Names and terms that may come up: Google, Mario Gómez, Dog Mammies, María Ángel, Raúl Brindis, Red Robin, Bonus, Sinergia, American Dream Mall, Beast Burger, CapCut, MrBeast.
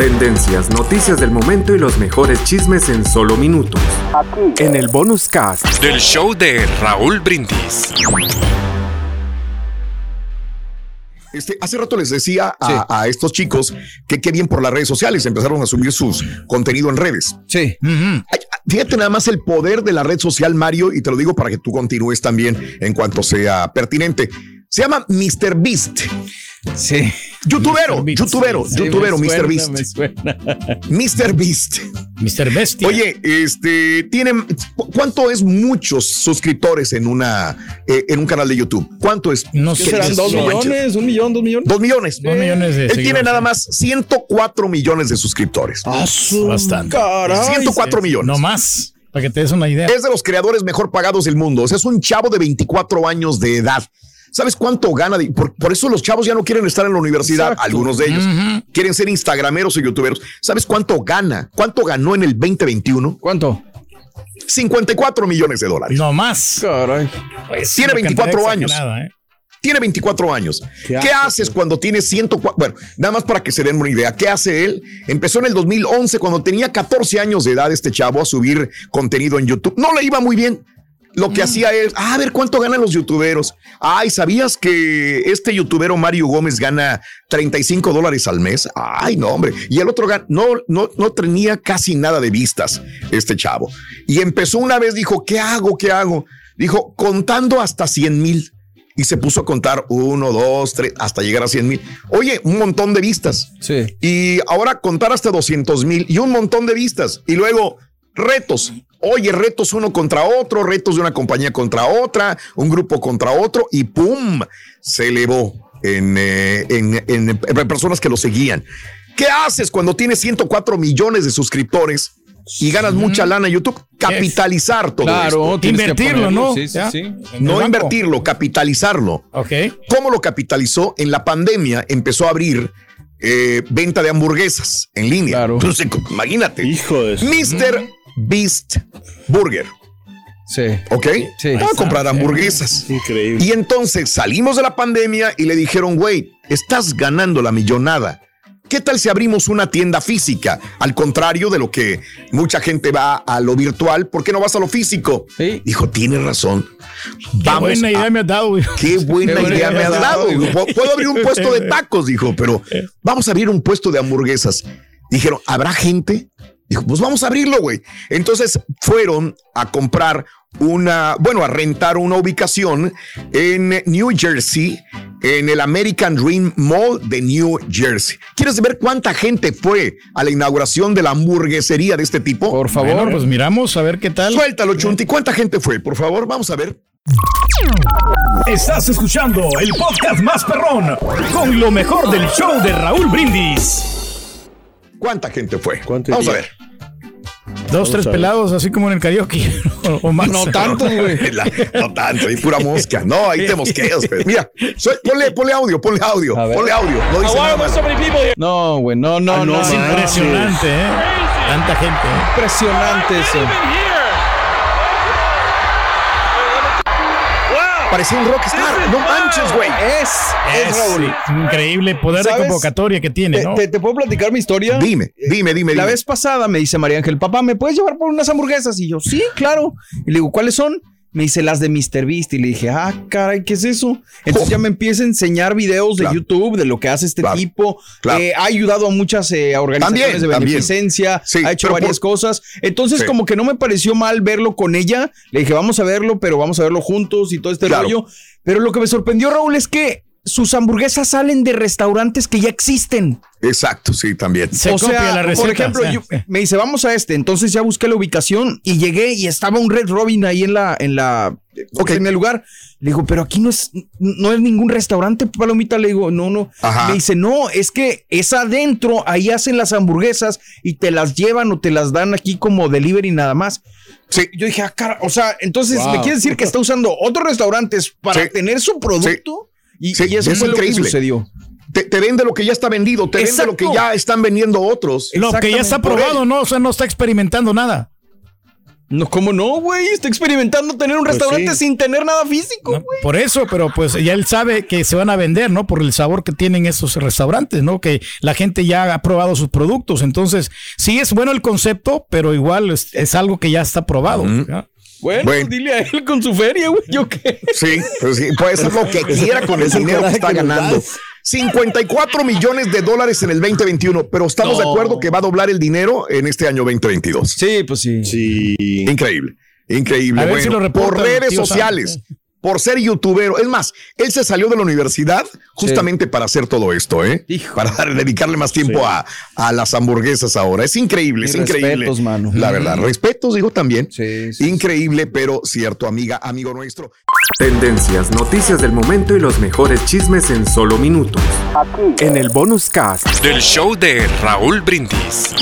Tendencias, noticias del momento y los mejores chismes en solo minutos. Aquí. En el bonus cast del show de Raúl Brindis. Hace rato les decía a estos chicos que qué bien por las redes sociales, empezaron a subir sus contenido en redes. Sí. Uh-huh. Fíjate nada más el poder de la red social, Mario, y te lo digo para que tú continúes también en cuanto sea pertinente. Se llama MrBeast. Sí. Youtubero, MrBeast. Oye, tienen, ¿cuánto es muchos suscriptores en un canal de YouTube? ¿Cuánto es? No sé, serán 2 millones, 1 millón, 2 millones. 2 millones. 2 millones de él tiene nada más 104 millones de suscriptores. Ah, bastante. Caray, 104 millones. No más. Para que te des una idea. Es de los creadores mejor pagados del mundo. O sea, es un chavo de 24 años de edad. ¿Sabes cuánto gana? Por eso los chavos ya no quieren estar en la universidad. Exacto. Algunos de ellos quieren ser instagrameros o youtuberos. ¿Sabes cuánto gana? ¿Cuánto ganó en el 2021? ¿Cuánto? 54 millones de dólares. No más. Caray. Pues tiene 24 años. Tiene 24 años. ¿Qué haces cuando tienes 104? Bueno, nada más para que se den una idea. ¿Qué hace él? Empezó en el 2011, cuando tenía 14 años de edad, este chavo a subir contenido en YouTube. No le iba muy bien. Lo que hacía él, a ver cuánto ganan los youtuberos. Ay, ¿sabías que este youtubero Mario Gómez gana $35 al mes? Ay, no, hombre. Y el otro no tenía casi nada de vistas, este chavo. Y empezó una vez, dijo, ¿qué hago? Dijo, contando hasta 100,000. Y se puso a contar 1, 2, 3, hasta llegar a 100,000. Oye, un montón de vistas. Sí. Y ahora contar hasta 200,000 y un montón de vistas. Y luego retos. Oye, retos uno contra otro, retos de una compañía contra otra, un grupo contra otro, y ¡pum! Se elevó en personas que lo seguían. ¿Qué haces cuando tienes 104 millones de suscriptores y ganas mucha lana en YouTube? Capitalizar todo esto. Invertirlo, ¿no? Sí. No invertirlo, capitalizarlo. Okay. ¿Cómo lo capitalizó? En la pandemia empezó a abrir venta de hamburguesas en línea. Claro. Entonces, imagínate. Hijo de Beast Burger. Sí. ¿Ok? Sí. Voy a comprar hamburguesas. Increíble. Y entonces salimos de la pandemia y le dijeron, güey, estás ganando la millonada. ¿Qué tal si abrimos una tienda física? Al contrario de lo que mucha gente va a lo virtual, ¿por qué no vas a lo físico? Sí. Dijo, tienes razón. Qué buena idea me has dado. Puedo abrir un puesto de tacos, dijo, pero vamos a abrir un puesto de hamburguesas. Dijeron, ¿habrá gente? Dijo, pues vamos a abrirlo, güey. Entonces fueron a comprar a rentar una ubicación en New Jersey, en el American Dream Mall de New Jersey. ¿Quieres ver cuánta gente fue a la inauguración de la hamburguesería de este tipo? Por favor, bueno, pues miramos a ver qué tal. Suéltalo, Chunti. ¿Cuánta gente fue? Por favor, vamos a ver. Estás escuchando el podcast más perrón con lo mejor del show de Raúl Brindis. ¿Cuánta gente fue? Vamos a ver. 2, 3 pelados, así como en el karaoke. O más. No tanto, güey. No tanto, hay pura mosca. No, ahí te mosqueas, güey. Mira, ponle audio. No dice nada. No, güey, no. Es impresionante, ¿eh? Tanta gente. Impresionante eso. Parecía un rockstar. No manches, güey. Es Raúl. Increíble poder de convocatoria que tiene, ¿no? ¿Te puedo platicar mi historia? Dime. La vez pasada me dice María Ángel, papá, ¿me puedes llevar por unas hamburguesas? Y yo, sí, claro. Y le digo, ¿cuáles son? Me dice, las de MrBeast. Y le dije, caray, ¿qué es eso? Entonces ya me empieza a enseñar videos de YouTube, de lo que hace este tipo. Claro. Ha ayudado a muchas organizaciones de beneficencia. Sí, ha hecho varias cosas. Entonces como que no me pareció mal verlo con ella. Le dije, vamos a verlo, pero vamos a verlo juntos y todo este rollo. Pero lo que me sorprendió, Raúl, es que sus hamburguesas salen de restaurantes que ya existen. Exacto, sí, también. O sea, la receta, por ejemplo, yo, me dice, vamos a este. Entonces ya busqué la ubicación y llegué y estaba un Red Robin ahí en el lugar. Le digo, pero aquí no es ningún restaurante, palomita. Le digo, no. Ajá. Me dice, no, es que es adentro, ahí hacen las hamburguesas y te las llevan o te las dan aquí como delivery nada más. Sí. Yo dije, o sea, entonces me quiere decir que está usando otros restaurantes para tener su producto. Y eso es increíble. Lo que sucedió. Te vende lo que ya está vendido, te vende lo que ya están vendiendo otros. Lo que ya está probado, ¿no? O sea, no está experimentando nada. No, ¿cómo no, güey? Está experimentando tener un restaurante sin tener nada físico, güey. No, por eso, pero pues ya él sabe que se van a vender, ¿no? Por el sabor que tienen esos restaurantes, ¿no? Que la gente ya ha probado sus productos. Entonces, sí es bueno el concepto, pero igual es algo que ya está probado. Mm-hmm. Bueno, dile a él con su feria, güey. ¿Yo qué? Sí, pues sí, puede hacer lo que quiera con el dinero que está ganando. 54 millones de dólares en el 2021, pero estamos de acuerdo que va a doblar el dinero en este año 2022. Sí, pues sí. Sí. Increíble, increíble. Bueno, si lo reportan, por redes sociales, por ser youtubero. Es más, él se salió de la universidad justamente para hacer todo esto, ¿eh? Hijo. Para dedicarle más tiempo a las hamburguesas ahora. Es increíble, es increíble. Respetos, mano. La verdad, respetos, digo también. Sí, sí, increíble, sí. Pero cierto, amiga, amigo nuestro. Tendencias, noticias del momento y los mejores chismes en solo minutos. Aquí. En el bonus cast del show de Raúl Brindis.